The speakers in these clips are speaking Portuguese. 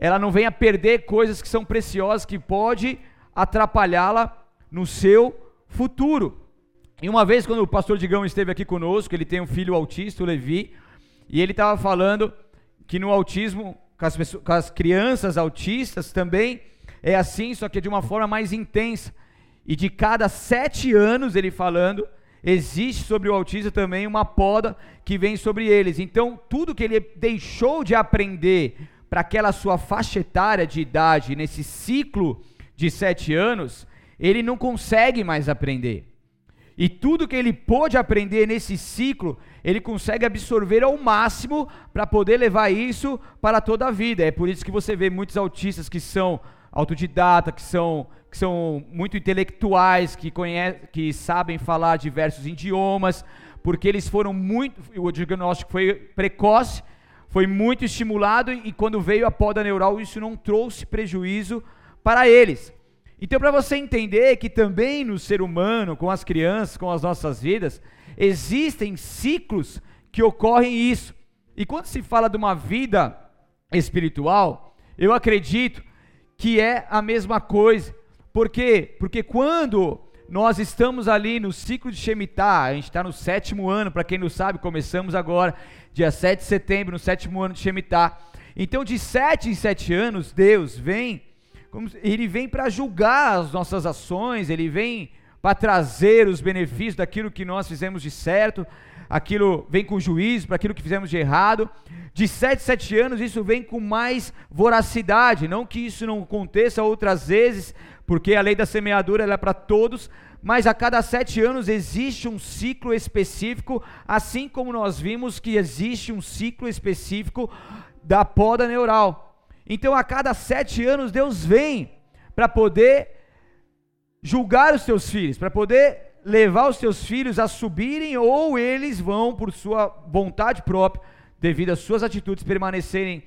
ela não venha perder coisas que são preciosas, que pode atrapalhá-la no seu futuro. E uma vez, quando o pastor Digão esteve aqui conosco, ele tem um filho autista, o Levi, e ele estava falando que no autismo, com as crianças autistas também, é assim, só que de uma forma mais intensa. E de cada 7 anos, ele falando, existe sobre o autista também uma poda que vem sobre eles. Então, tudo que ele deixou de aprender para aquela sua faixa etária de idade, nesse ciclo de 7 anos, ele não consegue mais aprender. E tudo que ele pôde aprender nesse ciclo, ele consegue absorver ao máximo para poder levar isso para toda a vida. É por isso que você vê muitos autistas que são autodidatas, que são muito intelectuais, que sabem falar diversos idiomas, porque eles foram muito, o diagnóstico foi precoce, foi muito estimulado, e quando veio a poda neural, isso não trouxe prejuízo para eles. Então, para você entender que também no ser humano, com as crianças, com as nossas vidas, existem ciclos que ocorrem isso. E quando se fala de uma vida espiritual, eu acredito que é a mesma coisa. Por quê? Porque quando nós estamos ali no ciclo de Shemitah, a gente está no 7º ano, para quem não sabe, começamos agora, dia 7 de setembro, no 7º ano de Shemitah. Então, de 7 em 7 anos, Deus vem... Ele vem para julgar as nossas ações, ele vem para trazer os benefícios daquilo que nós fizemos de certo, aquilo vem com juízo para aquilo que fizemos de errado. De 7 em 7 anos isso vem com mais voracidade, não que isso não aconteça outras vezes, porque a lei da semeadura ela é para todos, mas a cada 7 anos existe um ciclo específico, assim como nós vimos que existe um ciclo específico da poda neural. Então, a cada 7 anos, Deus vem para poder julgar os seus filhos, para poder levar os seus filhos a subirem, ou eles vão, por sua vontade própria, devido às suas atitudes, permanecerem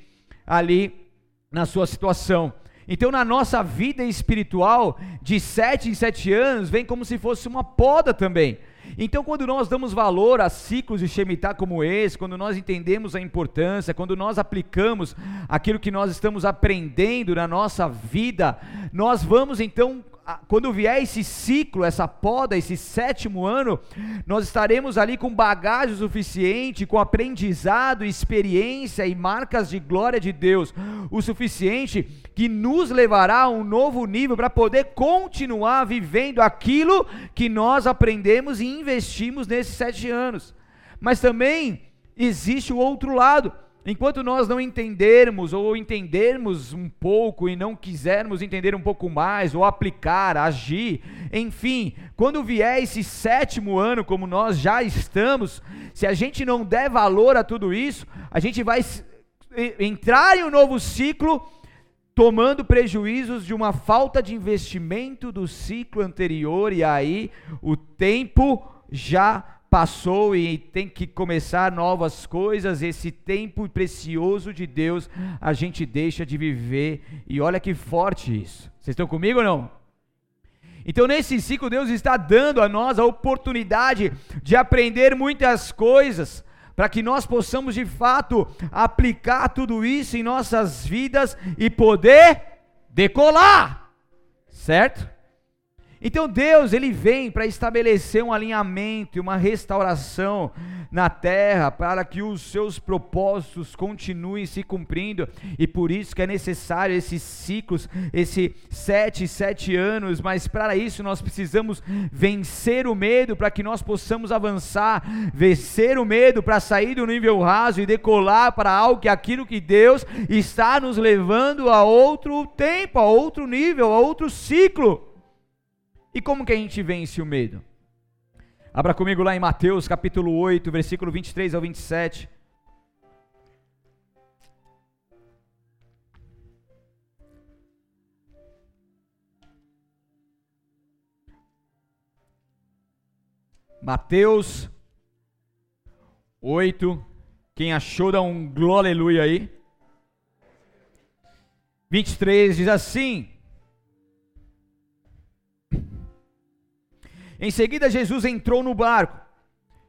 ali na sua situação. Então, na nossa vida espiritual, de 7 em 7 anos, vem como se fosse uma poda também. Então, quando nós damos valor a ciclos de Shemitah como esse, quando nós entendemos a importância, quando nós aplicamos aquilo que nós estamos aprendendo na nossa vida, nós vamos então, quando vier esse ciclo, essa poda, esse 7º ano, nós estaremos ali com bagagem suficiente, com aprendizado, experiência e marcas de glória de Deus, o suficiente que nos levará a um novo nível para poder continuar vivendo aquilo que nós aprendemos e investimos nesses 7 anos. Mas também existe o outro lado. Enquanto nós não entendermos, ou entendermos um pouco e não quisermos entender um pouco mais, ou aplicar, agir, enfim, quando vier esse 7º ano, como nós já estamos, se a gente não der valor a tudo isso, a gente vai entrar em um novo ciclo, tomando prejuízos de uma falta de investimento do ciclo anterior, e aí o tempo já passou e tem que começar novas coisas. Esse tempo precioso de Deus, a gente deixa de viver, e olha que forte isso. Vocês estão comigo ou não? Então, nesse ciclo, Deus está dando a nós a oportunidade de aprender muitas coisas, para que nós possamos de fato aplicar tudo isso em nossas vidas e poder decolar, certo? Então Deus, ele vem para estabelecer um alinhamento e uma restauração na terra, para que os seus propósitos continuem se cumprindo, e por isso que é necessário esses ciclos, esses 7 anos, mas para isso nós precisamos vencer o medo, para que nós possamos avançar, vencer o medo para sair do nível raso e decolar para algo que é aquilo que Deus está nos levando a outro tempo, a outro nível, a outro ciclo. E como que a gente vence o medo? Abra comigo lá em Mateus capítulo 8, versículo 23 ao 27. Mateus 8, quem achou dá um glória aleluia aí. 23 diz assim: Em seguida Jesus entrou no barco,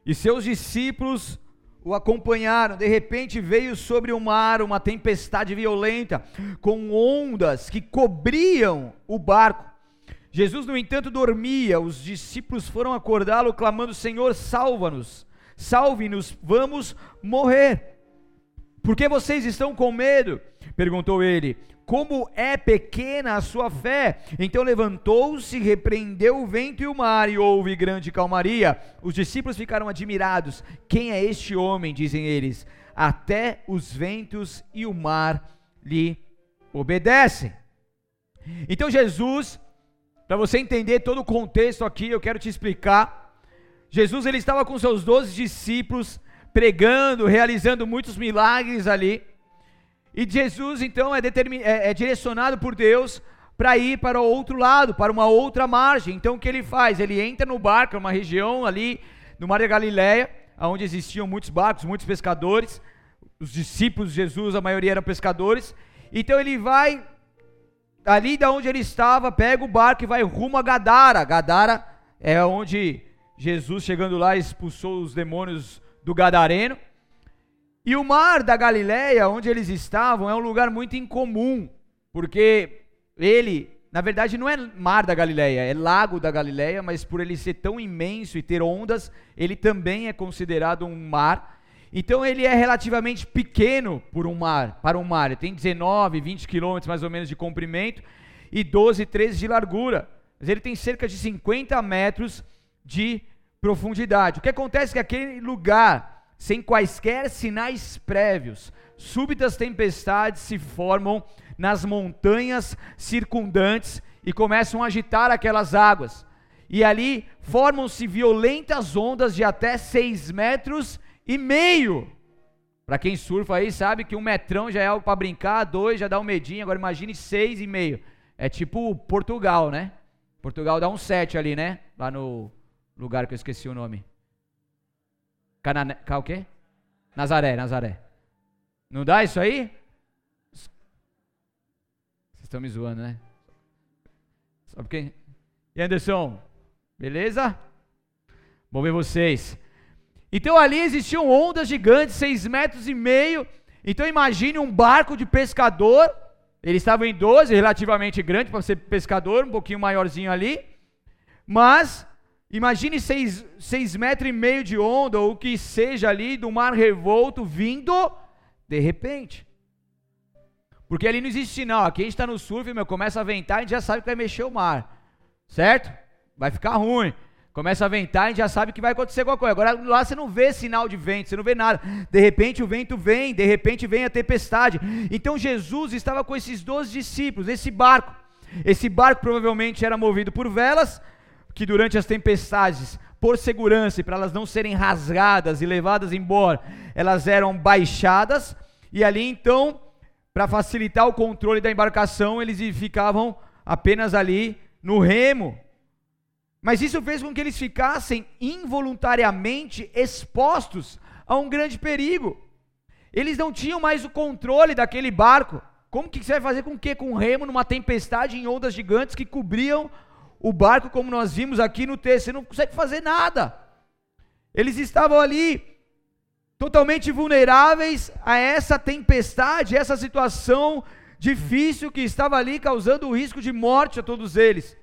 e seus discípulos o acompanharam. De repente veio sobre o mar uma tempestade violenta, com ondas que cobriam o barco. Jesus, no entanto, dormia. Os discípulos foram acordá-lo, clamando: Senhor, salva-nos, salve-nos, vamos morrer. Por que vocês estão com medo? Perguntou ele. Como é pequena a sua fé? Então levantou-se, repreendeu o vento e o mar, e houve grande calmaria. Os discípulos ficaram admirados. Quem é este homem? Dizem eles. Até os ventos e o mar lhe obedecem. Então Jesus, para você entender todo o contexto aqui, eu quero te explicar. Jesus, ele estava com seus 12 discípulos, pregando, realizando muitos milagres ali. E Jesus, então, é direcionado por Deus para ir para o outro lado, para uma outra margem. Então, o que ele faz? Ele entra no barco, numa região ali, no Mar da Galileia, onde existiam muitos barcos, muitos pescadores. Os discípulos de Jesus, a maioria eram pescadores. Então, ele vai ali de onde ele estava, pega o barco e vai rumo a Gadara. Gadara é onde Jesus, chegando lá, expulsou os demônios do Gadareno. E o Mar da Galileia, onde eles estavam, é um lugar muito incomum, porque ele, na verdade, não é Mar da Galileia, é Lago da Galileia, mas por ele ser tão imenso e ter ondas, ele também é considerado um mar. Então ele é relativamente pequeno para um mar, ele tem 19, 20 quilômetros mais ou menos de comprimento e 12, 13 de largura, mas ele tem cerca de 50 metros de profundidade. O que acontece é que aquele lugar, sem quaisquer sinais prévios, súbitas tempestades se formam nas montanhas circundantes e começam a agitar aquelas águas. E ali formam-se violentas ondas de até 6,5 metros. Para quem surfa aí sabe que 1 metrão já é algo para brincar, 2 já dá um medinho, agora imagine 6,5. É tipo Portugal, né? Portugal dá um 7 ali, né? Lá no lugar que eu esqueci o nome. O quê? Nazaré. Não dá isso aí? Vocês estão me zoando, né? Só porque... E Anderson, beleza? Bom ver vocês. Então ali existiam ondas gigantes, 6,5 metros. Então imagine um barco de pescador. Eles estavam em 12, relativamente grande para ser pescador, um pouquinho maiorzinho ali. Mas... imagine 6,5 metros de onda, ou o que seja ali, do mar revolto, vindo de repente. Porque ali não existe sinal. Aqui a gente está no surf, começa a ventar, a gente já sabe que vai mexer o mar. Certo? Vai ficar ruim. Começa a ventar, a gente já sabe que vai acontecer alguma coisa. Agora lá você não vê sinal de vento, você não vê nada. De repente o vento vem, de repente vem a tempestade. Então Jesus estava com esses 12 discípulos, nesse barco. Esse barco provavelmente era movido por velas, que durante as tempestades, por segurança e para elas não serem rasgadas e levadas embora, elas eram baixadas, e ali então, para facilitar o controle da embarcação, eles ficavam apenas ali no remo. Mas isso fez com que eles ficassem involuntariamente expostos a um grande perigo. Eles não tinham mais o controle daquele barco. Como que você vai fazer com que? Com um remo numa tempestade em ondas gigantes que cobriam o barco, como nós vimos aqui no texto, você não consegue fazer nada. Eles estavam ali totalmente vulneráveis a essa tempestade, essa situação difícil que estava ali causando o risco de morte a todos eles.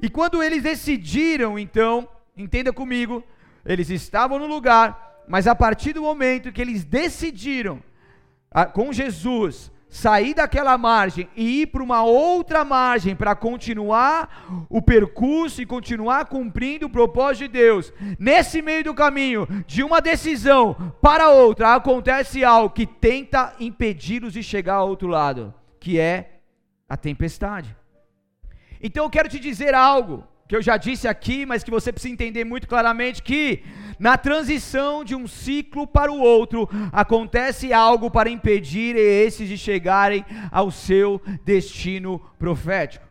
E quando eles decidiram, então, entenda comigo, eles estavam no lugar, mas a partir do momento que eles decidiram, com Jesus, sair daquela margem e ir para uma outra margem para continuar o percurso e continuar cumprindo o propósito de Deus, nesse meio do caminho, de uma decisão para outra, acontece algo que tenta impedi-los de chegar ao outro lado, que é a tempestade. Então eu quero te dizer algo que eu já disse aqui, mas que você precisa entender muito claramente, que na transição de um ciclo para o outro, acontece algo para impedir esses de chegarem ao seu destino profético.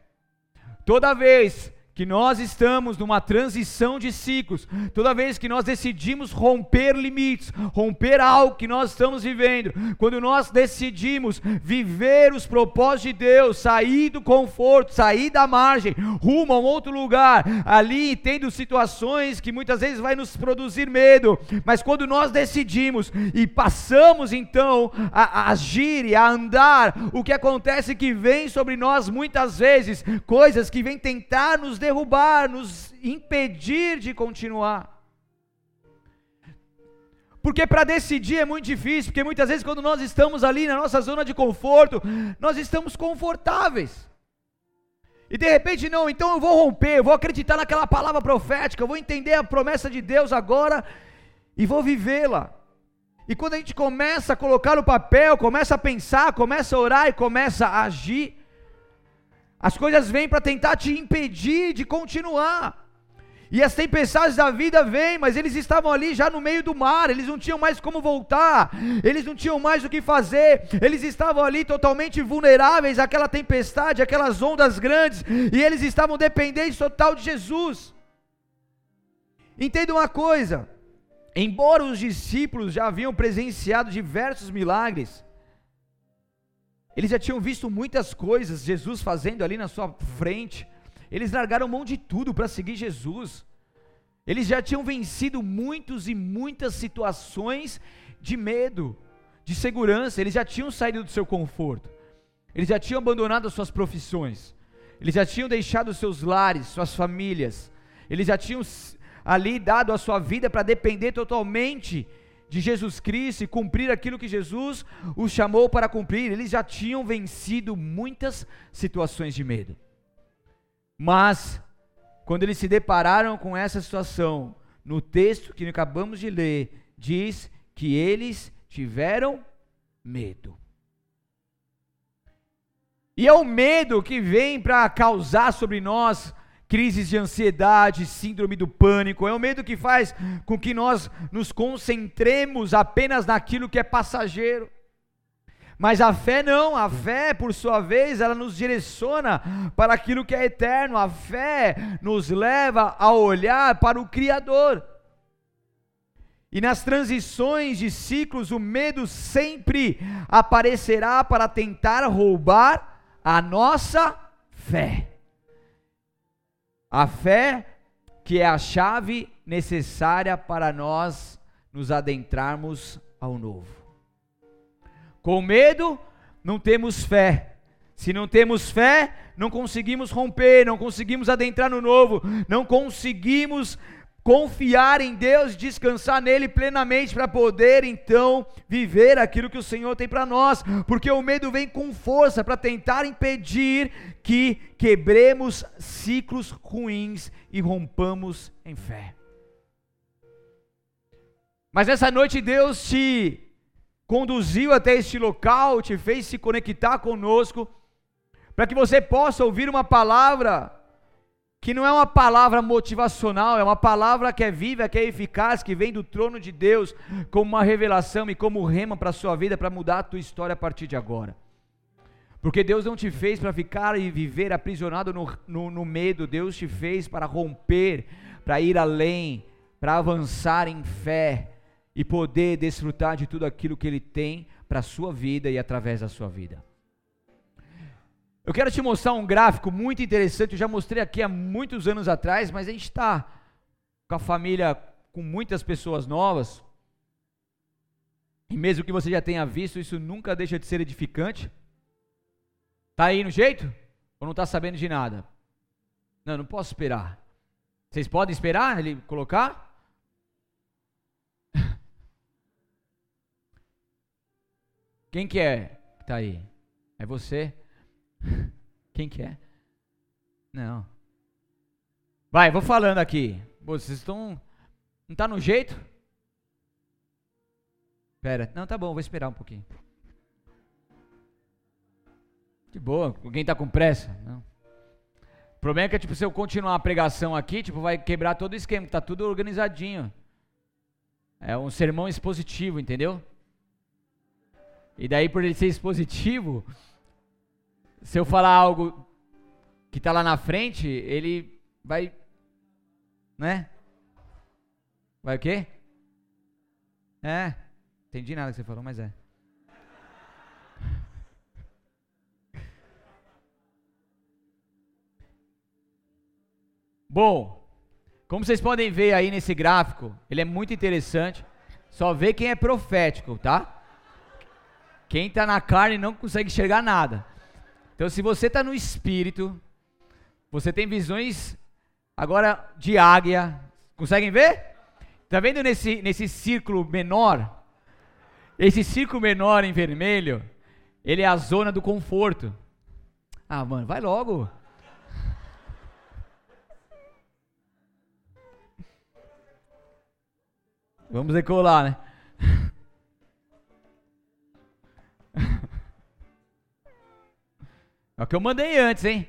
Toda vez que nós estamos numa transição de ciclos. Toda vez que nós decidimos romper limites, romper algo que nós estamos vivendo, quando nós decidimos viver os propósitos de Deus, sair do conforto, sair da margem, rumo a um outro lugar, ali tendo situações que muitas vezes vai nos produzir medo, mas quando nós decidimos e passamos então a agir e a andar, o que acontece é que vem sobre nós muitas vezes coisas que vêm tentar nos derrubar, nos impedir de continuar, porque para decidir é muito difícil, porque muitas vezes quando nós estamos ali na nossa zona de conforto, nós estamos confortáveis, e de repente não, então eu vou romper, eu vou acreditar naquela palavra profética, eu vou entender a promessa de Deus agora, e vou vivê-la. E quando a gente começa a colocar no papel, começa a pensar, começa a orar e começa a agir, as coisas vêm para tentar te impedir de continuar, e as tempestades da vida vêm, mas eles estavam ali já no meio do mar, eles não tinham mais como voltar, eles não tinham mais o que fazer, eles estavam ali totalmente vulneráveis àquela tempestade, àquelas ondas grandes, e eles estavam dependentes total de Jesus. Entenda uma coisa, embora os discípulos já haviam presenciado diversos milagres, eles já tinham visto muitas coisas Jesus fazendo ali na sua frente, eles largaram mão de tudo para seguir Jesus, eles já tinham vencido muitos e muitas situações de medo, de segurança, eles já tinham saído do seu conforto, eles já tinham abandonado as suas profissões, eles já tinham deixado os seus lares, suas famílias, eles já tinham ali dado a sua vida para depender totalmente de Jesus Cristo e cumprir aquilo que Jesus os chamou para cumprir. Eles já tinham vencido muitas situações de medo, mas quando eles se depararam com essa situação, no texto que acabamos de ler, diz que eles tiveram medo, e é o medo que vem para causar sobre nós crises de ansiedade, síndrome do pânico, é o medo que faz com que nós nos concentremos apenas naquilo que é passageiro, mas a fé não, a fé por sua vez ela nos direciona para aquilo que é eterno, a fé nos leva a olhar para o Criador, e nas transições de ciclos o medo sempre aparecerá para tentar roubar a nossa fé. A fé que é a chave necessária para nós nos adentrarmos ao novo. Com medo, não temos fé. Se não temos fé, não conseguimos romper, não conseguimos adentrar no novo, não conseguimos confiar em Deus, descansar nele plenamente para poder então viver aquilo que o Senhor tem para nós, porque o medo vem com força para tentar impedir que quebremos ciclos ruins e rompamos em fé. Mas nessa noite Deus te conduziu até este local, te fez se conectar conosco, para que você possa ouvir uma palavra que não é uma palavra motivacional, é uma palavra que é viva, que é eficaz, que vem do trono de Deus, como uma revelação e como rema para a sua vida, para mudar a tua história a partir de agora, porque Deus não te fez para ficar e viver aprisionado no medo, Deus te fez para romper, para ir além, para avançar em fé, e poder desfrutar de tudo aquilo que Ele tem para a sua vida e através da sua vida. Eu quero te mostrar um gráfico muito interessante, eu já mostrei aqui há muitos anos atrás, mas a gente está com a família, com muitas pessoas novas, e mesmo que você já tenha visto, isso nunca deixa de ser edificante. Está aí no jeito? Ou não está sabendo de nada? Não posso esperar. Vocês podem esperar ele colocar? Quem que é que está aí? É você? Quem que é? Não. Vai, vou falando aqui. Vocês estão... Não está no jeito? Espera. Não, tá bom, vou esperar um pouquinho. De boa. Alguém está com pressa? Não. O problema é que se eu continuar a pregação aqui, vai quebrar todo o esquema. Está tudo organizadinho. É um sermão expositivo, entendeu? E daí, por ele ser expositivo... Se eu falar algo que está lá na frente, ele vai, né? Vai o quê? É, entendi nada que você falou, mas é. Bom, como vocês podem ver aí nesse gráfico, ele é muito interessante. Só vê quem é profético, tá? Quem está na carne não consegue enxergar nada. Então, se você está no espírito, você tem visões agora de águia. Conseguem ver? Está vendo nesse círculo menor? Esse círculo menor em vermelho, ele é a zona do conforto. Ah, mano, vai logo. Vamos decolar, né? É o que eu mandei antes, hein?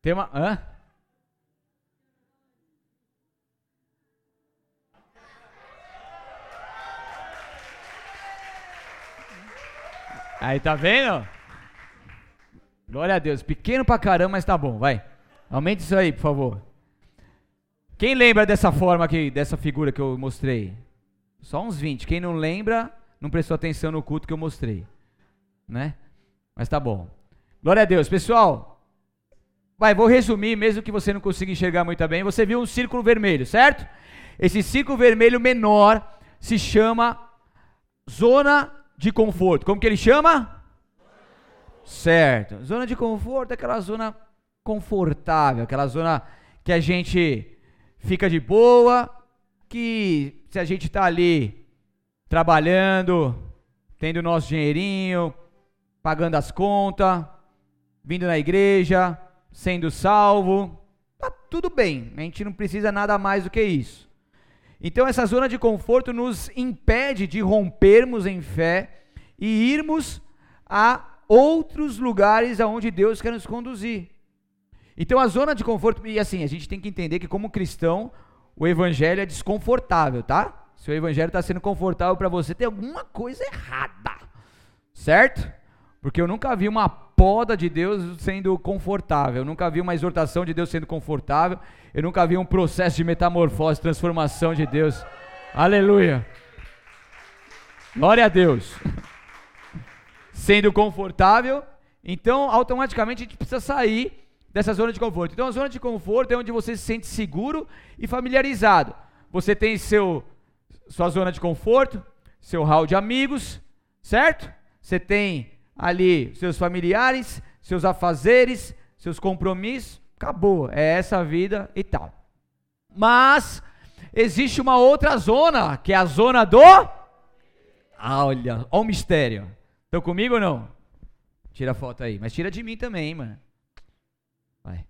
Tem uma... Hã? Aí, tá vendo? Glória a Deus. Pequeno pra caramba, mas tá bom, vai. Aumente isso aí, por favor. Quem lembra dessa forma aqui, dessa figura que eu mostrei? Só uns 20. Quem não lembra, não prestou atenção no culto que eu mostrei, né? Mas tá bom. Glória a Deus. Pessoal, vai, vou resumir, mesmo que você não consiga enxergar muito bem. Você viu um círculo vermelho, certo? Esse círculo vermelho menor se chama zona de conforto. Como que ele chama? Certo. Zona de conforto é aquela zona confortável, aquela zona que a gente... fica de boa, que se a gente está ali trabalhando, tendo o nosso dinheirinho, pagando as contas, vindo na igreja, sendo salvo, tá tudo bem, a gente não precisa nada mais do que isso. Então essa zona de conforto nos impede de rompermos em fé e irmos a outros lugares aonde Deus quer nos conduzir. Então a zona de conforto, e assim, a gente tem que entender que como cristão, o evangelho é desconfortável, tá? Se o evangelho está sendo confortável para você, tem alguma coisa errada, certo? Porque eu nunca vi uma poda de Deus sendo confortável, eu nunca vi uma exortação de Deus sendo confortável, eu nunca vi um processo de metamorfose, transformação de Deus. Aleluia! Glória a Deus! Sendo confortável, então automaticamente a gente precisa sair dessa zona de conforto. Então a zona de conforto é onde você se sente seguro e familiarizado. Você tem sua zona de conforto, seu hall de amigos, certo? Você tem ali seus familiares, seus afazeres, seus compromissos, acabou, é essa a vida e tal. Mas existe uma outra zona, que é a zona do... Ah, olha, olha o mistério. Estão comigo ou não? Tira a foto aí, mas tira de mim também, hein, mano. Vai.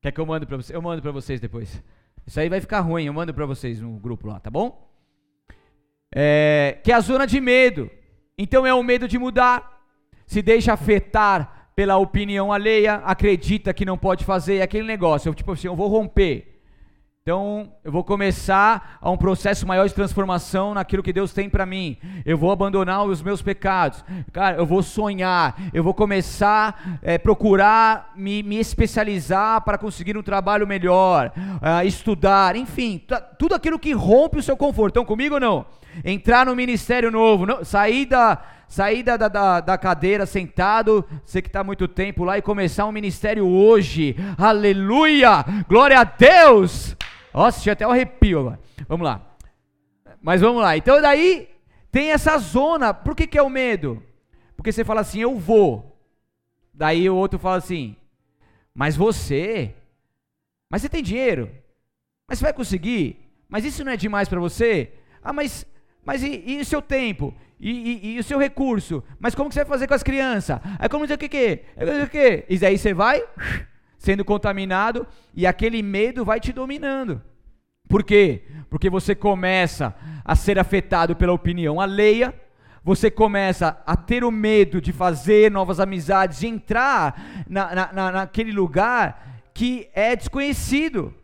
Quer que eu mando pra vocês? Eu mando pra vocês depois. Isso aí vai ficar ruim, eu mando pra vocês no grupo lá, tá bom? Que é a zona de medo. Então é o medo de mudar, se deixa afetar pela opinião alheia, acredita que não pode fazer, é aquele negócio, tipo assim, eu vou romper. Então eu vou começar a um processo maior de transformação naquilo que Deus tem para mim. Eu vou abandonar os meus pecados. Cara, eu vou sonhar. Eu vou começar a procurar me especializar para conseguir um trabalho melhor. Estudar, enfim. Tudo aquilo que rompe o seu conforto. Estão comigo ou não? Entrar no ministério novo. Não, sair da cadeira sentado, você que está há muito tempo lá, e começar um ministério hoje. Aleluia! Glória a Deus! Nossa, tinha até um arrepio agora. Vamos lá. Mas vamos lá. Então daí tem essa zona. Por que é o medo? Porque você fala assim, eu vou. Daí o outro fala assim, mas você tem dinheiro? Mas você vai conseguir? Mas isso não é demais para você? Ah, mas e o seu tempo? E o seu recurso? Mas como que você vai fazer com as crianças? Aí como dizer o que? E daí você vai... sendo contaminado, e aquele medo vai te dominando. Por quê? Porque você começa a ser afetado pela opinião alheia, você começa a ter o medo de fazer novas amizades, de entrar naquele lugar que é desconhecido.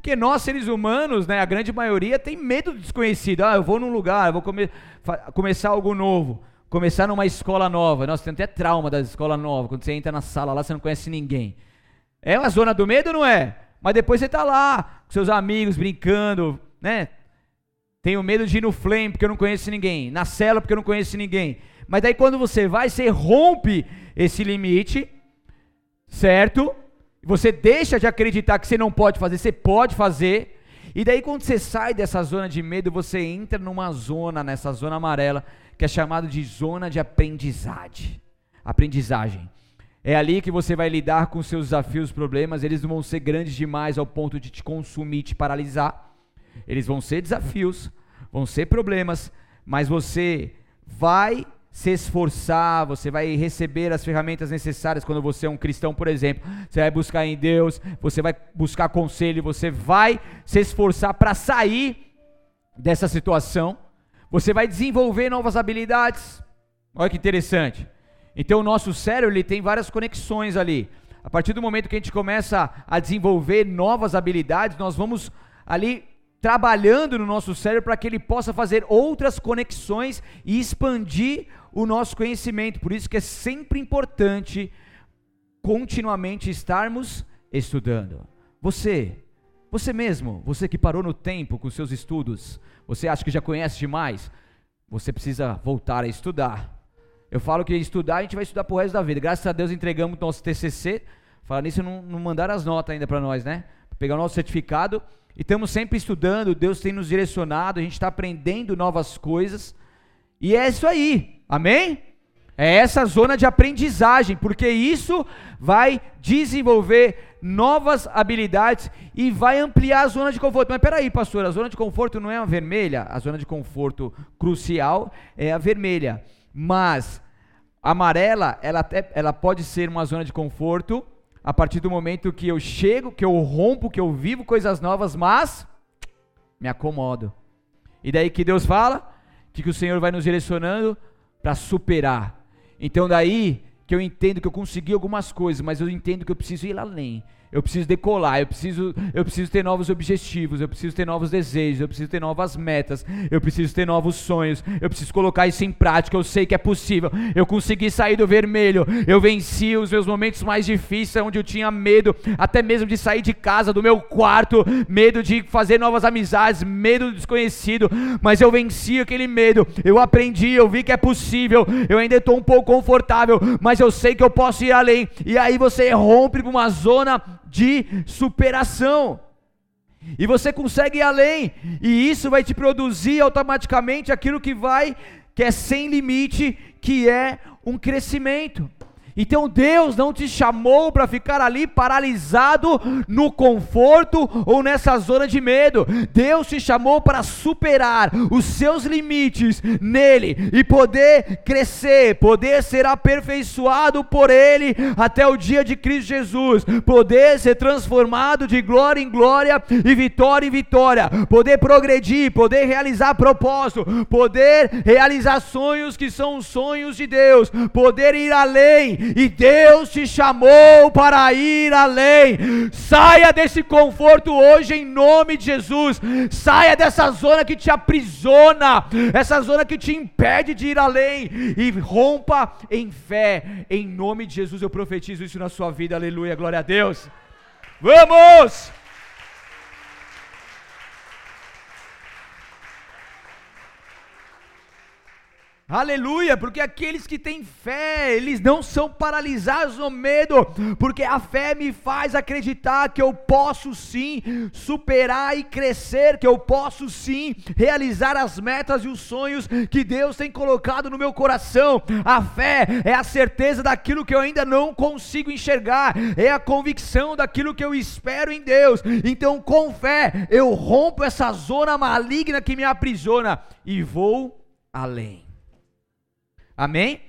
Porque nós, seres humanos, né, a grande maioria tem medo do desconhecido. Ah, eu vou num lugar, eu vou começar algo novo, começar numa escola nova. Nossa, tem até trauma da escola nova, quando você entra na sala lá, você não conhece ninguém. É uma zona do medo, não é? Mas depois você tá lá, com seus amigos, brincando, né? Tenho medo de ir no flame, porque eu não conheço ninguém. Na célula, porque eu não conheço ninguém. Mas daí quando você vai, você rompe esse limite, certo? Você deixa de acreditar que você não pode fazer, você pode fazer. E daí quando você sai dessa zona de medo, você entra numa zona, nessa zona amarela, que é chamada de zona de aprendizagem. É ali que você vai lidar com seus desafios, problemas. Eles não vão ser grandes demais ao ponto de te consumir, te paralisar. Eles vão ser desafios, vão ser problemas, mas você vai se esforçar, você vai receber as ferramentas necessárias. Quando você é um cristão, por exemplo, você vai buscar em Deus, você vai buscar conselho, você vai se esforçar para sair dessa situação, você vai desenvolver novas habilidades. Olha que interessante. Então o nosso cérebro, ele tem várias conexões ali. A partir do momento que a gente começa a desenvolver novas habilidades, nós vamos ali trabalhando no nosso cérebro para que ele possa fazer outras conexões e expandir o nosso conhecimento. Por isso que é sempre importante continuamente estarmos estudando. Você mesmo, você que parou no tempo com seus estudos, você acha que já conhece demais, você precisa voltar a estudar. Eu falo que estudar, a gente vai estudar pro resto da vida. Graças a Deus entregamos o nosso TCC, falar nisso, não mandaram as notas ainda para nós, né? Pegar o nosso certificado. E estamos sempre estudando, Deus tem nos direcionado, a gente está aprendendo novas coisas. E é isso aí, amém? É essa zona de aprendizagem, porque isso vai desenvolver novas habilidades e vai ampliar a zona de conforto. Mas peraí, pastor, a zona de conforto não é a vermelha? A zona de conforto crucial é a vermelha. Mas a amarela, ela pode ser uma zona de conforto a partir do momento que eu chego, que eu rompo, que eu vivo coisas novas, mas me acomodo. E daí que Deus fala, que o Senhor vai nos direcionando para superar. Então daí que eu entendo que eu consegui algumas coisas, mas eu entendo que eu preciso ir lá além. Eu preciso decolar, eu preciso ter novos objetivos, eu preciso ter novos desejos, eu preciso ter novas metas, eu preciso ter novos sonhos, eu preciso colocar isso em prática, eu sei que é possível, eu consegui sair do vermelho, eu venci os meus momentos mais difíceis, onde eu tinha medo, até mesmo de sair de casa, do meu quarto, medo de fazer novas amizades, medo do desconhecido, mas eu venci aquele medo, eu aprendi, eu vi que é possível, eu ainda estou um pouco confortável, mas eu sei que eu posso ir além. E aí você rompe para uma zona de superação, e você consegue ir além, e isso vai te produzir automaticamente aquilo que é sem limite, que é um crescimento. Então Deus não te chamou para ficar ali paralisado no conforto ou nessa zona de medo. Deus te chamou para superar os seus limites nele e poder crescer, poder ser aperfeiçoado por ele até o dia de Cristo Jesus, poder ser transformado de glória em glória e vitória em vitória, poder progredir, poder realizar propósito, poder realizar sonhos que são os sonhos de Deus, poder ir além. E Deus te chamou para ir além. Saia desse conforto hoje em nome de Jesus. Saia dessa zona que te aprisiona, essa zona que te impede de ir além, e rompa em fé, em nome de Jesus. Eu profetizo isso na sua vida, aleluia, glória a Deus. Vamos! Aleluia, porque aqueles que têm fé, eles não são paralisados no medo, porque a fé me faz acreditar que eu posso sim superar e crescer, que eu posso sim realizar as metas e os sonhos que Deus tem colocado no meu coração. A fé é a certeza daquilo que eu ainda não consigo enxergar, é a convicção daquilo que eu espero em Deus. Então com fé eu rompo essa zona maligna que me aprisiona e vou além. Amém?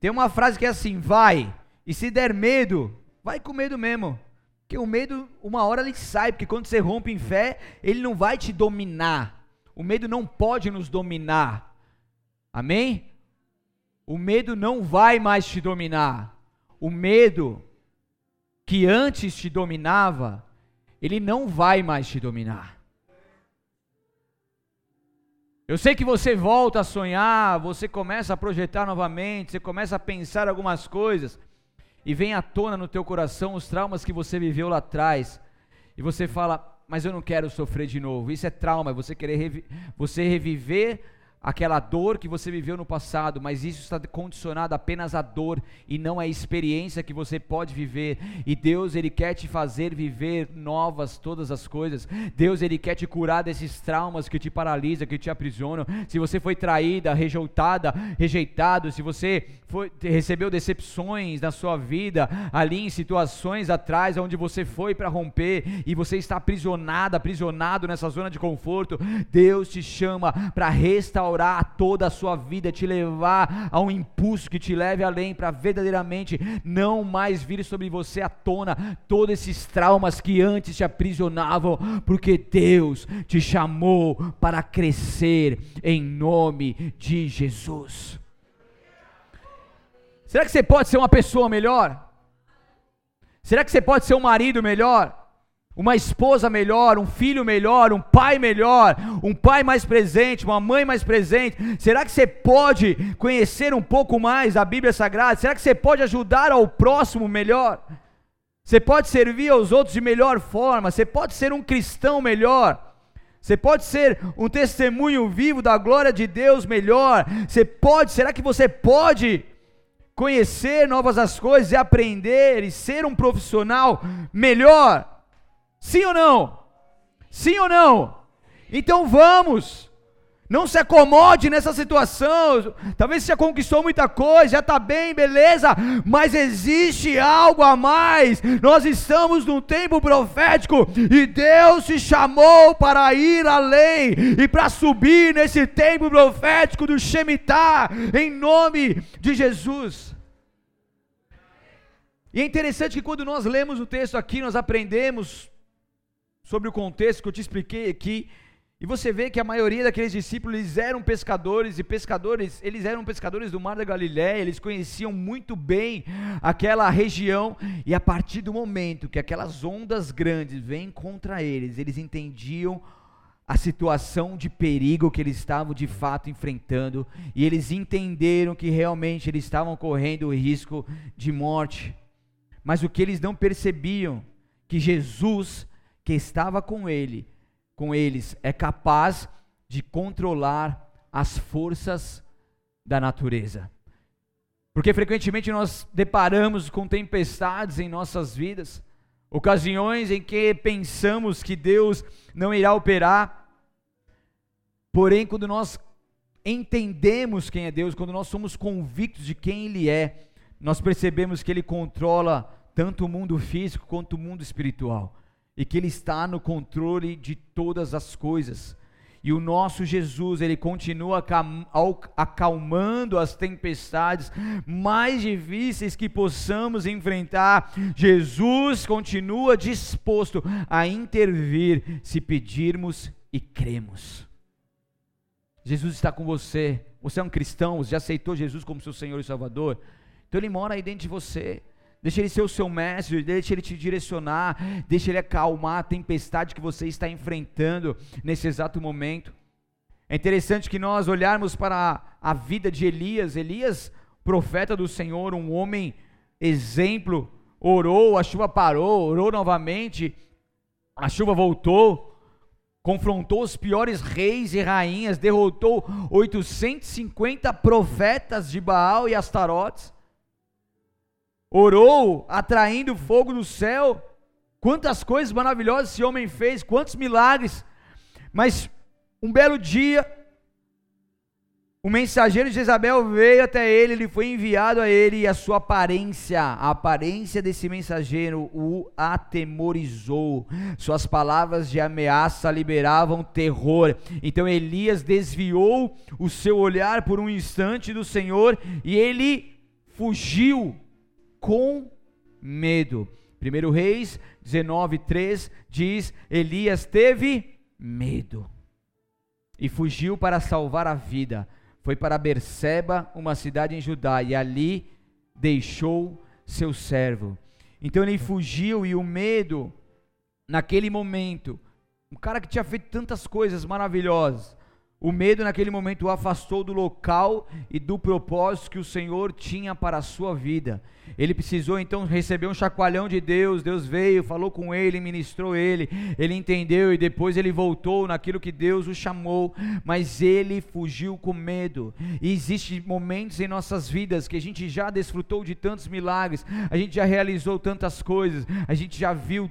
Tem uma frase que é assim: vai, e se der medo, vai com medo mesmo, porque o medo uma hora ele sai, porque quando você rompe em fé, ele não vai te dominar, o medo não pode nos dominar, amém? O medo não vai mais te dominar, o medo que antes te dominava, ele não vai mais te dominar. Eu sei que você volta a sonhar, você começa a projetar novamente, você começa a pensar algumas coisas, e vem à tona no teu coração os traumas que você viveu lá atrás, e você fala, mas eu não quero sofrer de novo. Isso é trauma, você querer reviver aquela dor que você viveu no passado, mas isso está condicionado apenas à dor, e não à experiência que você pode viver. E Deus, Ele quer te fazer viver novas todas as coisas. Deus, Ele quer te curar desses traumas que te paralisam, que te aprisionam. Se você foi traída, rejeitado, se você recebeu decepções na sua vida, ali em situações atrás, onde você foi para romper, e você está aprisionado nessa zona de conforto, Deus te chama para restaurar toda a sua vida, te levar a um impulso que te leve além, para verdadeiramente não mais vir sobre você à tona todos esses traumas que antes te aprisionavam, porque Deus te chamou para crescer em nome de Jesus. Será que você pode ser uma pessoa melhor? Será que você pode ser um marido melhor? Uma esposa melhor, um filho melhor, um pai mais presente, uma mãe mais presente? Será que você pode conhecer um pouco mais da Bíblia Sagrada? Será que você pode ajudar ao próximo melhor? Você pode servir aos outros de melhor forma? Você pode ser um cristão melhor? Você pode ser um testemunho vivo da glória de Deus melhor? Será que você pode conhecer novas as coisas e aprender e ser um profissional melhor? Sim ou não? Sim ou não? Então vamos, não se acomode nessa situação. Talvez você já conquistou muita coisa, já está bem, beleza, mas existe algo a mais. Nós estamos num tempo profético e Deus te chamou para ir além e para subir nesse tempo profético do Shemitah, em nome de Jesus. E é interessante que quando nós lemos o texto aqui, nós aprendemos sobre o contexto que eu te expliquei aqui, e você vê que a maioria daqueles discípulos, eles eram pescadores, eles eram pescadores do Mar da Galileia, eles conheciam muito bem aquela região, e a partir do momento que aquelas ondas grandes vêm contra eles, eles entendiam a situação de perigo que eles estavam de fato enfrentando, e eles entenderam que realmente eles estavam correndo o risco de morte. Mas o que eles não percebiam, que Jesus, que estava com eles, é capaz de controlar as forças da natureza. Porque frequentemente nós deparamos com tempestades em nossas vidas, ocasiões em que pensamos que Deus não irá operar. Porém, quando nós entendemos quem é Deus, quando nós somos convictos de quem Ele é, nós percebemos que Ele controla tanto o mundo físico quanto o mundo espiritual, e que Ele está no controle de todas as coisas. E o nosso Jesus, Ele continua acalmando as tempestades mais difíceis que possamos enfrentar. Jesus continua disposto a intervir se pedirmos e cremos. Jesus está com você. Você é um cristão, você já aceitou Jesus como seu Senhor e Salvador? Então Ele mora aí dentro de você. Deixa Ele ser o seu mestre, deixa Ele te direcionar, deixa Ele acalmar a tempestade que você está enfrentando nesse exato momento. É interessante que nós olharmos para a vida de Elias, profeta do Senhor, um homem exemplo, orou, a chuva parou, orou novamente, a chuva voltou, confrontou os piores reis e rainhas, derrotou 850 profetas de Baal e Astarotes, orou, atraindo fogo do céu. Quantas coisas maravilhosas esse homem fez, quantos milagres. Mas um belo dia, o mensageiro de Jezabel veio até ele foi enviado a ele, e a aparência desse mensageiro o atemorizou. Suas palavras de ameaça liberavam terror. Então Elias desviou o seu olhar por um instante do Senhor, e ele fugiu com medo. 1 Reis 19:3 diz: Elias teve medo e fugiu para salvar a vida. Foi para Berseba, uma cidade em Judá, e ali deixou seu servo. Então ele fugiu, e o medo naquele momento, um cara que tinha feito tantas coisas maravilhosas, o medo naquele momento o afastou do local e do propósito que o Senhor tinha para a sua vida. Ele precisou então receber um chacoalhão de Deus. Deus veio, falou com ele, ministrou ele, ele entendeu e depois ele voltou naquilo que Deus o chamou, mas ele fugiu com medo. E existem momentos em nossas vidas que a gente já desfrutou de tantos milagres, a gente já realizou tantas coisas, a gente já viu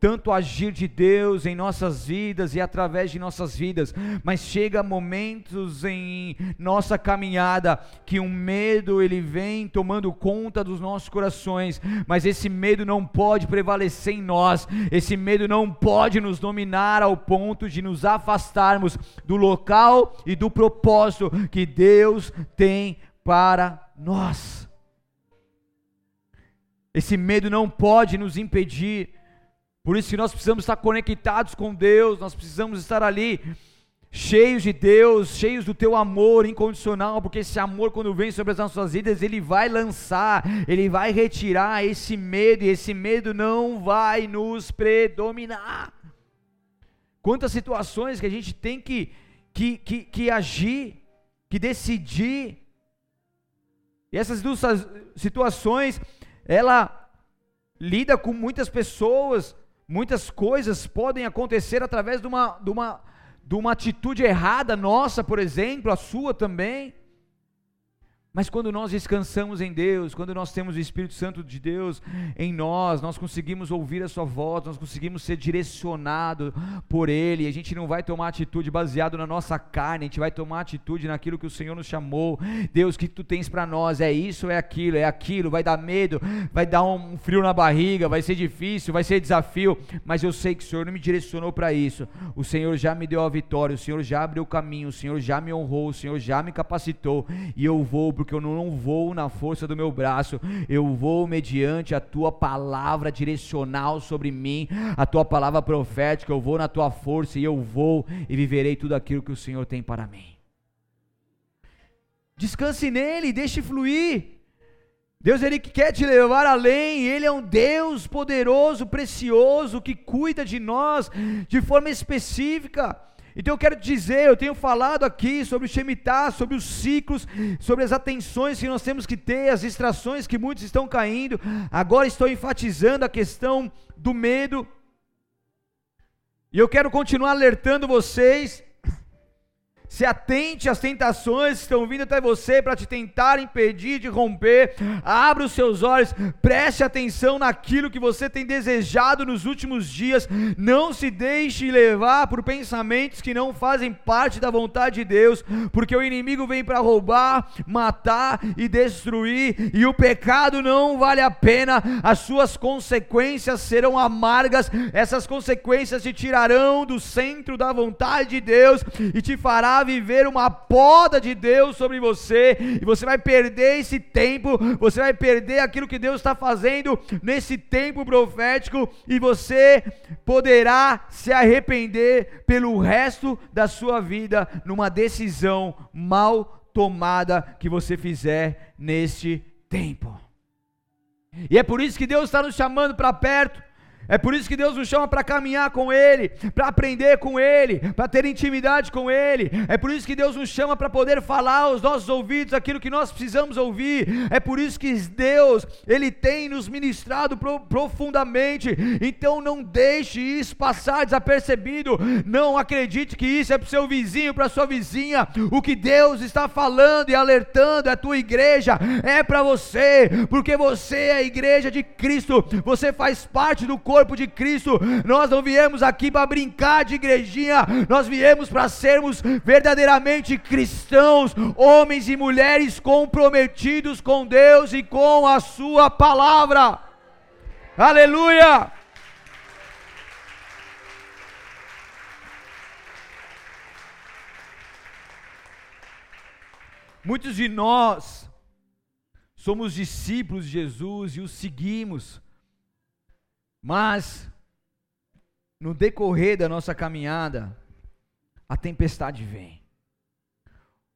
tanto agir de Deus em nossas vidas e através de nossas vidas, mas chega momentos em nossa caminhada que um medo ele vem tomando conta dos nossos corações, mas esse medo não pode prevalecer em nós, esse medo não pode nos dominar ao ponto de nos afastarmos do local e do propósito que Deus tem para nós. Esse medo não pode nos impedir. Por isso que nós precisamos estar conectados com Deus, nós precisamos estar ali, cheios de Deus, cheios do teu amor incondicional, porque esse amor quando vem sobre as nossas vidas, ele vai lançar, ele vai retirar esse medo, e esse medo não vai nos predominar. Quantas situações que a gente tem que agir, que decidir, e essas duas situações, ela lida com muitas pessoas. Muitas coisas podem acontecer através de uma atitude errada nossa, por exemplo, a sua também. Mas quando nós descansamos em Deus, quando nós temos o Espírito Santo de Deus em nós, nós conseguimos ouvir a sua voz, nós conseguimos ser direcionados por Ele, a gente não vai tomar atitude baseado na nossa carne, a gente vai tomar atitude naquilo que o Senhor nos chamou. Deus, o que tu tens para nós, é isso ou é aquilo, vai dar medo, vai dar um frio na barriga, vai ser difícil, vai ser desafio, mas eu sei que o Senhor não me direcionou para isso, o Senhor já me deu a vitória, o Senhor já abriu o caminho, o Senhor já me honrou, o Senhor já me capacitou, e eu vou, porque eu não vou na força do meu braço, eu vou mediante a tua palavra direcional sobre mim, a tua palavra profética, eu vou na tua força e eu vou e viverei tudo aquilo que o Senhor tem para mim. Descanse nele, deixe fluir. Deus, ele quer te levar além, ele é um Deus poderoso, precioso, que cuida de nós de forma específica. Então eu quero te dizer, eu tenho falado aqui sobre o Shemitah, sobre os ciclos, sobre as atenções que nós temos que ter, as distrações que muitos estão caindo, agora estou enfatizando a questão do medo, e eu quero continuar alertando vocês, se atente às tentações que estão vindo até você para te tentar impedir de romper, abra os seus olhos, preste atenção naquilo que você tem desejado nos últimos dias, não se deixe levar por pensamentos que não fazem parte da vontade de Deus, porque o inimigo vem para roubar, matar e destruir, e o pecado não vale a pena, as suas consequências serão amargas, essas consequências te tirarão do centro da vontade de Deus, e te fará viver uma poda de Deus sobre você, e você vai perder esse tempo, você vai perder aquilo que Deus está fazendo nesse tempo profético, e você poderá se arrepender pelo resto da sua vida, numa decisão mal tomada que você fizer neste tempo. E é por isso que Deus está nos chamando para perto, é por isso que Deus nos chama para caminhar com Ele, para aprender com Ele, para ter intimidade com Ele, é por isso que Deus nos chama para poder falar aos nossos ouvidos aquilo que nós precisamos ouvir, é por isso que Deus, Ele tem nos ministrado profundamente, então não deixe isso passar desapercebido, não acredite que isso é para o seu vizinho, para a sua vizinha, o que Deus está falando e alertando a tua igreja, é para você, porque você é a igreja de Cristo, você faz parte do corpo de Cristo, nós não viemos aqui para brincar de igrejinha, nós viemos para sermos verdadeiramente cristãos, homens e mulheres comprometidos com Deus e com a sua palavra. Aleluia! Muitos de nós somos discípulos de Jesus e o seguimos, mas no decorrer da nossa caminhada, a tempestade vem,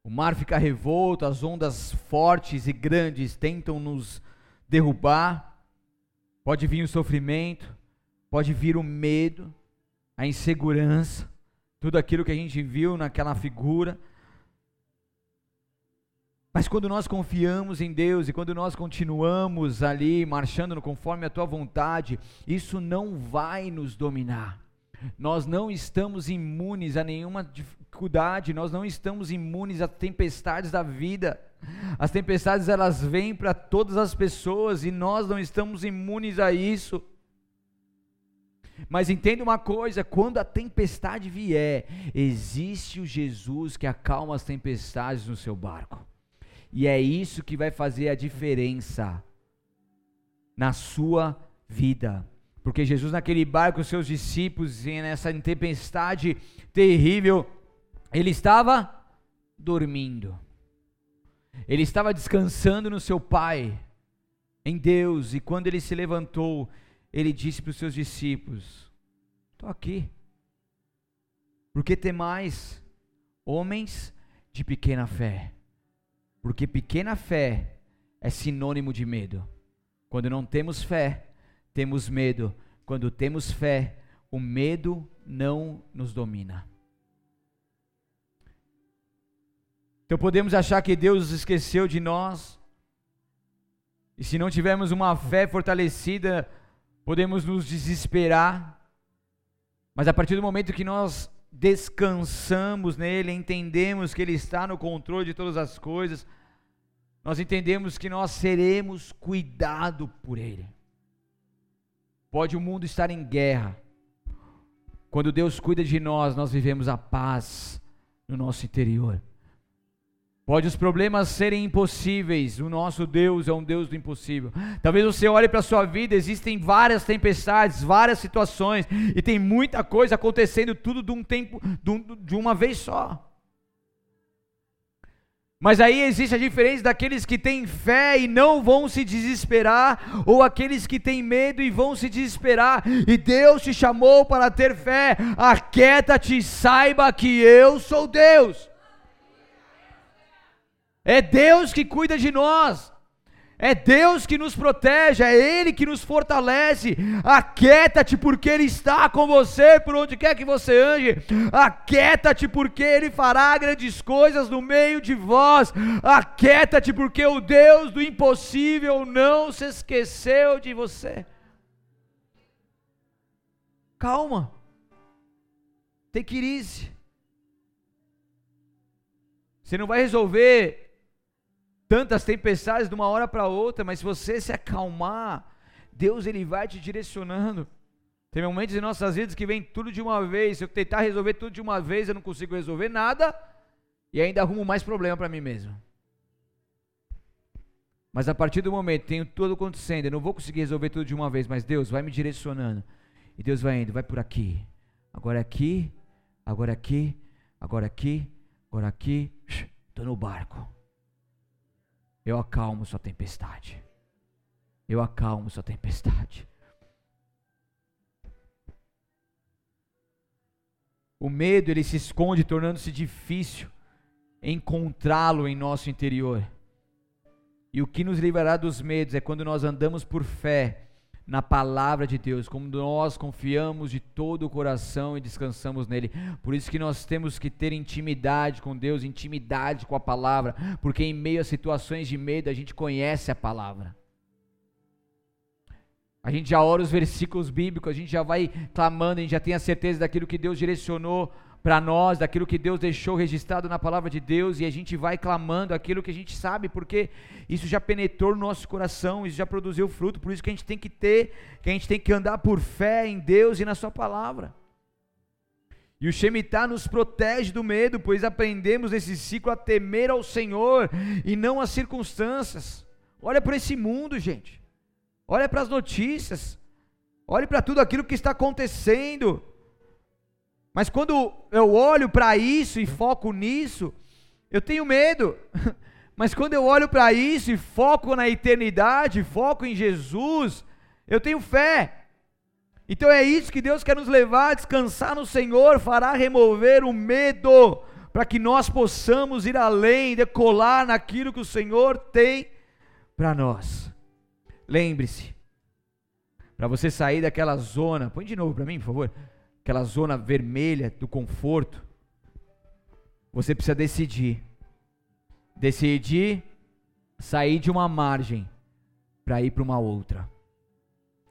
o mar fica revolto, as ondas fortes e grandes tentam nos derrubar, pode vir o sofrimento, pode vir o medo, a insegurança, tudo aquilo que a gente viu naquela figura. Mas quando nós confiamos em Deus e quando nós continuamos ali marchando conforme a tua vontade, isso não vai nos dominar. Nós não estamos imunes a nenhuma dificuldade, nós não estamos imunes às tempestades da vida. As tempestades, elas vêm para todas as pessoas e nós não estamos imunes a isso. Mas entenda uma coisa, quando a tempestade vier, existe o Jesus que acalma as tempestades no seu barco. E é isso que vai fazer a diferença na sua vida. Porque Jesus naquele barco, os seus discípulos, nessa tempestade terrível, ele estava dormindo. Ele estava descansando no seu Pai, em Deus. E quando ele se levantou, ele disse para os seus discípulos: estou aqui. Por que temais, homens de pequena fé? Porque pequena fé é sinônimo de medo. Quando não temos fé, temos medo. Quando temos fé, o medo não nos domina. Então podemos achar que Deus esqueceu de nós. E se não tivermos uma fé fortalecida, podemos nos desesperar. Mas a partir do momento que nós descansamos nele, entendemos que ele está no controle de todas as coisas, nós entendemos que nós seremos cuidados por ele. Pode o mundo estar em guerra, quando Deus cuida de nós, nós vivemos a paz no nosso interior. Pode os problemas serem impossíveis, o nosso Deus é um Deus do impossível. Talvez você olhe para a sua vida, existem várias tempestades, várias situações, e tem muita coisa acontecendo, tudo de uma vez só. Mas aí existe a diferença daqueles que têm fé e não vão se desesperar, ou aqueles que têm medo e vão se desesperar. E Deus te chamou para ter fé. Aquieta-te e saiba que eu sou Deus. É Deus que cuida de nós, é Deus que nos protege, é Ele que nos fortalece. Aquieta-te porque Ele está com você por onde quer que você ande. Aquieta-te porque Ele fará grandes coisas no meio de vós. Aquieta-te porque o Deus do impossível não se esqueceu de você. Calma, tem crise. Você não vai resolver tantas tempestades de uma hora para outra, mas se você se acalmar, Deus ele vai te direcionando. Tem momentos em nossas vidas que vem tudo de uma vez. Se eu tentar resolver tudo de uma vez, eu não consigo resolver nada e ainda arrumo mais problema para mim mesmo. Mas a partir do momento, tenho tudo acontecendo, eu não vou conseguir resolver tudo de uma vez, mas Deus vai me direcionando. E Deus vai indo, vai por aqui, agora aqui, agora aqui, agora aqui, agora aqui, estou no barco, eu acalmo sua tempestade, eu acalmo sua tempestade. O medo ele se esconde, tornando-se difícil encontrá-lo em nosso interior. E o que nos livrará dos medos é quando nós andamos por fé na palavra de Deus, como nós confiamos de todo o coração e descansamos nele. Por isso que nós temos que ter intimidade com Deus, intimidade com a palavra, porque em meio a situações de medo, a gente conhece a palavra, a gente já ora os versículos bíblicos, a gente já vai clamando, a gente já tem a certeza daquilo que Deus direcionou para nós, daquilo que Deus deixou registrado na palavra de Deus, e a gente vai clamando aquilo que a gente sabe, porque isso já penetrou no nosso coração, isso já produziu fruto. Por isso que a gente tem que ter, que a gente tem que andar por fé em Deus e na sua palavra. E o Shemitah nos protege do medo, pois aprendemos nesse ciclo a temer ao Senhor e não às circunstâncias. Olha para esse mundo, gente, olha para as notícias, olha para tudo aquilo que está acontecendo. Mas quando eu olho para isso e foco nisso, eu tenho medo. Mas quando eu olho para isso e foco na eternidade, foco em Jesus, eu tenho fé. Então é isso que Deus quer nos levar, descansar no Senhor, fará remover o medo, para que nós possamos ir além, decolar naquilo que o Senhor tem para nós. Lembre-se, para você sair daquela zona, põe de novo para mim, por favor, aquela zona vermelha do conforto, você precisa decidir sair de uma margem para ir para uma outra.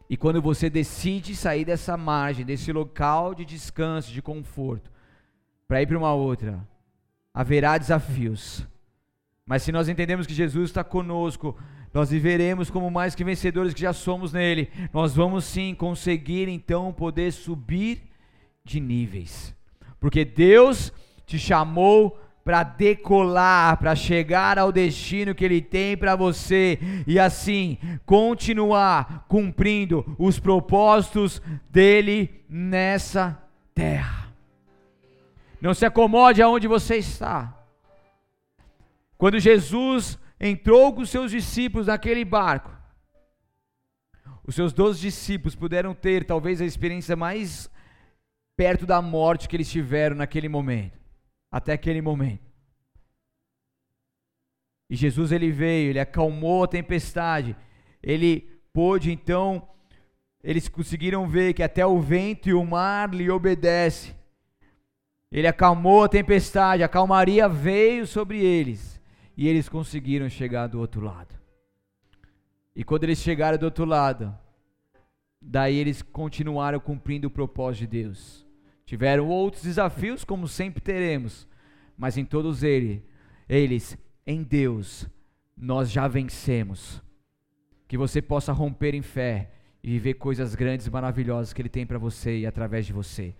E quando você decide sair dessa margem, desse local de descanso, de conforto, para ir para uma outra, haverá desafios. Mas se nós entendemos que Jesus está conosco, nós viveremos como mais que vencedores que já somos nele. Nós vamos sim conseguir então poder subir de níveis. Porque Deus te chamou para decolar, para chegar ao destino que Ele tem para você, e assim, continuar cumprindo os propósitos dEle nessa terra. Não se acomode aonde você está. Quando Jesus entrou com os seus discípulos naquele barco, os seus 12 discípulos puderam ter talvez a experiência mais perto da morte que eles tiveram naquele momento. Até aquele momento. E Jesus, ele veio, ele acalmou a tempestade, ele pôde então, eles conseguiram ver que até o vento e o mar lhe obedecem. Ele acalmou a tempestade, a calmaria veio sobre eles, e eles conseguiram chegar do outro lado. E quando eles chegaram do outro lado, daí eles continuaram cumprindo o propósito de Deus. Tiveram outros desafios, como sempre teremos, mas em todos eles, em Deus, nós já vencemos. Que você possa romper em fé e viver coisas grandes e maravilhosas que Ele tem para você e através de você.